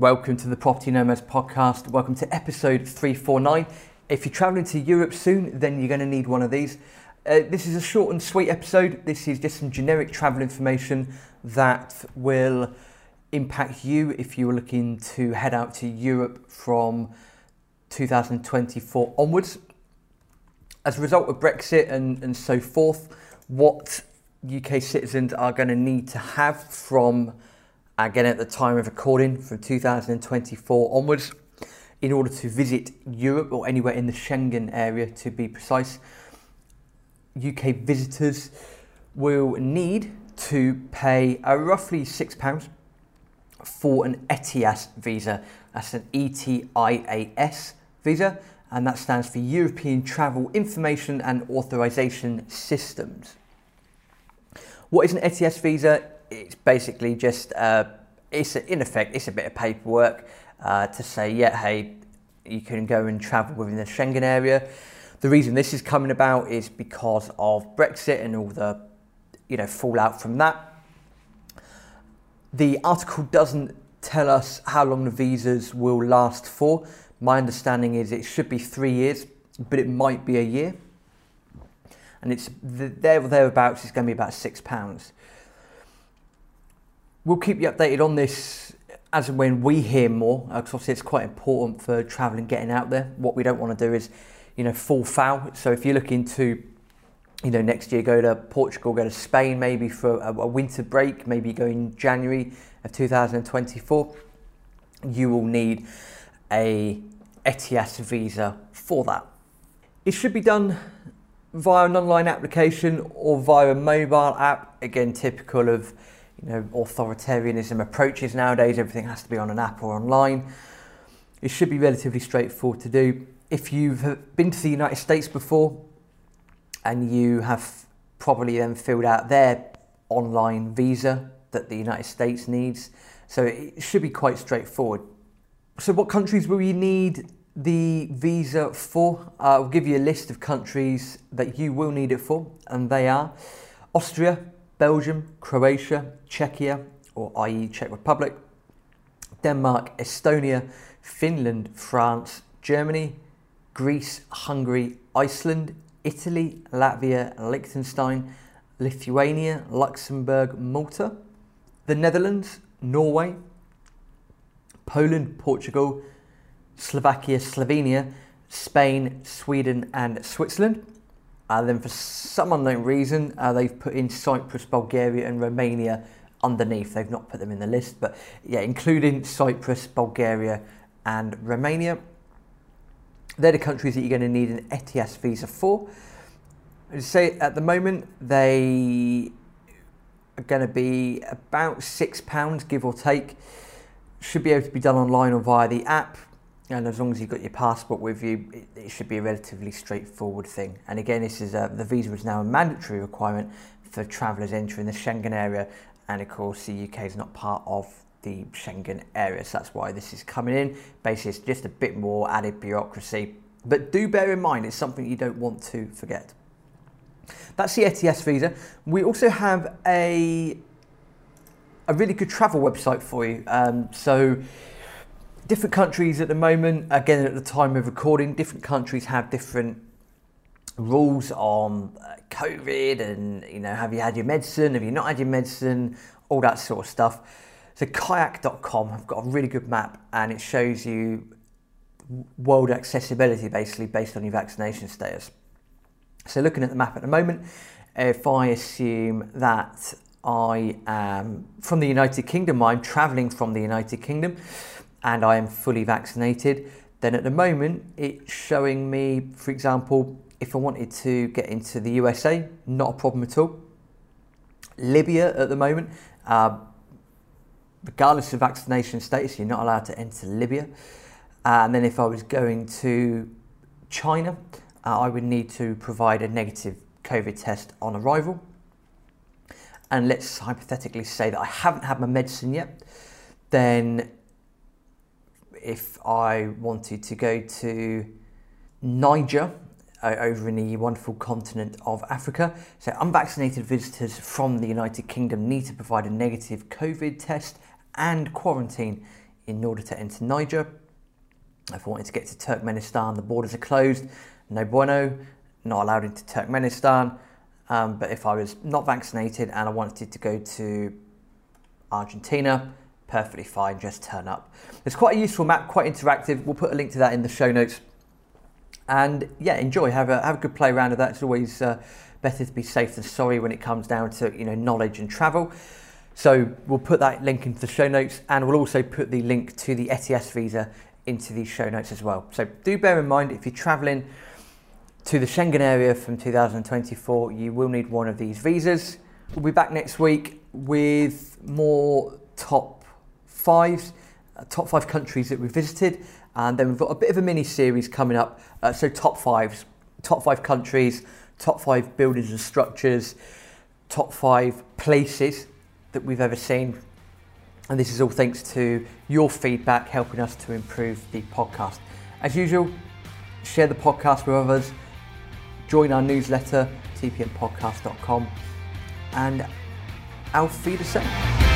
Welcome to the Property Nomads Podcast. Welcome to episode 349. If you're traveling to Europe soon, then you're going to need one of these. This is a short and sweet episode. This is just some generic travel information that will impact you if you are looking to head out to Europe from 2024 onwards. As a result of Brexit and so forth, what UK citizens are going to need to have from again at the time of recording, from 2024 onwards, in order to visit Europe or anywhere in the Schengen area to be precise. UK visitors will need to pay roughly £6 for an ETIAS visa. That's an ETIAS visa, and that stands for European Travel Information and Authorization Systems. What is an ETIAS visa? It's basically just, it's a bit of paperwork to say, yeah, hey, you can go and travel within the Schengen area. The reason this is coming about is because of Brexit and all the, fallout from that. The article doesn't tell us how long the visas will last for. My understanding is it should be 3 years, but it might be a year. And it's there or thereabouts, it's going to be about £6. We'll keep you updated on this as and when we hear more, because obviously it's quite important for travelling, getting out there. What we don't want to do is, fall foul. So if you're looking to, next year go to Portugal, go to Spain, maybe for a winter break, maybe go in January of 2024, you will need a ETIAS visa for that. It should be done via an online application or via a mobile app. Again, typical of authoritarianism approaches nowadays. Everything has to be on an app or online. It should be relatively straightforward to do. If you've been to the United States before and you have probably then filled out their online visa that the United States needs, so it should be quite straightforward. So what countries will you need the visa for? I'll give you a list of countries that you will need it for, and they are Austria, Belgium, Croatia, Czechia, or i.e. Czech Republic, Denmark, Estonia, Finland, France, Germany, Greece, Hungary, Iceland, Italy, Latvia, Liechtenstein, Lithuania, Luxembourg, Malta, the Netherlands, Norway, Poland, Portugal, Slovakia, Slovenia, Spain, Sweden, and Switzerland. Then for some unknown reason, they've put in Cyprus, Bulgaria and Romania underneath. They've not put them in the list, but yeah, including Cyprus, Bulgaria and Romania. They're the countries that you're going to need an ETIAS visa for. I'd say at the moment, they are going to be about £6, give or take. Should be able to be done online or via the app. And as long as you've got your passport with you, it should be a relatively straightforward thing. And again, this is the visa is now a mandatory requirement for travellers entering the Schengen area. And of course, the UK is not part of the Schengen area, so that's why this is coming in. Basically, it's just a bit more added bureaucracy. But do bear in mind, it's something you don't want to forget. That's the ETIAS visa. We also have a really good travel website for you. Different countries at the moment, again at the time of recording, different countries have different rules on COVID and, have you had your medicine, have you not had your medicine, all that sort of stuff. So kayak.com have got a really good map and it shows you world accessibility basically based on your vaccination status. So looking at the map at the moment, if I assume that I am from the United Kingdom, I'm travelling from the United Kingdom, and I am fully vaccinated, then at the moment it's showing me, for example, if I wanted to get into the USA, not a problem at all. Libya at the moment, regardless of vaccination status, you're not allowed to enter Libya. And then if I was going to China, I would need to provide a negative COVID test on arrival. And let's hypothetically say that I haven't had my medicine yet, then if I wanted to go to Niger, over in the wonderful continent of Africa. So unvaccinated visitors from the United Kingdom need to provide a negative COVID test and quarantine in order to enter Niger. If I wanted to get to Turkmenistan, the borders are closed, no bueno, not allowed into Turkmenistan. But if I was not vaccinated and I wanted to go to Argentina, perfectly fine, just turn up. It's quite a useful map, quite interactive. We'll put a link to that in the show notes. And yeah, enjoy, have a good play around with that. It's always better to be safe than sorry when it comes down to, you know, knowledge and travel. So we'll put that link into the show notes, and we'll also put the link to the ETIAS visa into the show notes as well. So do bear in mind, if you're traveling to the Schengen area from 2024, you will need one of these visas. We'll be back next week with more top five countries that we visited. And then we've got a bit of a mini series coming up. So top five countries, top five buildings and structures, top five places that we've ever seen. And this is all thanks to your feedback, helping us to improve the podcast. As usual, share the podcast with others, join our newsletter, tpmpodcast.com, and auf Wiedersehen.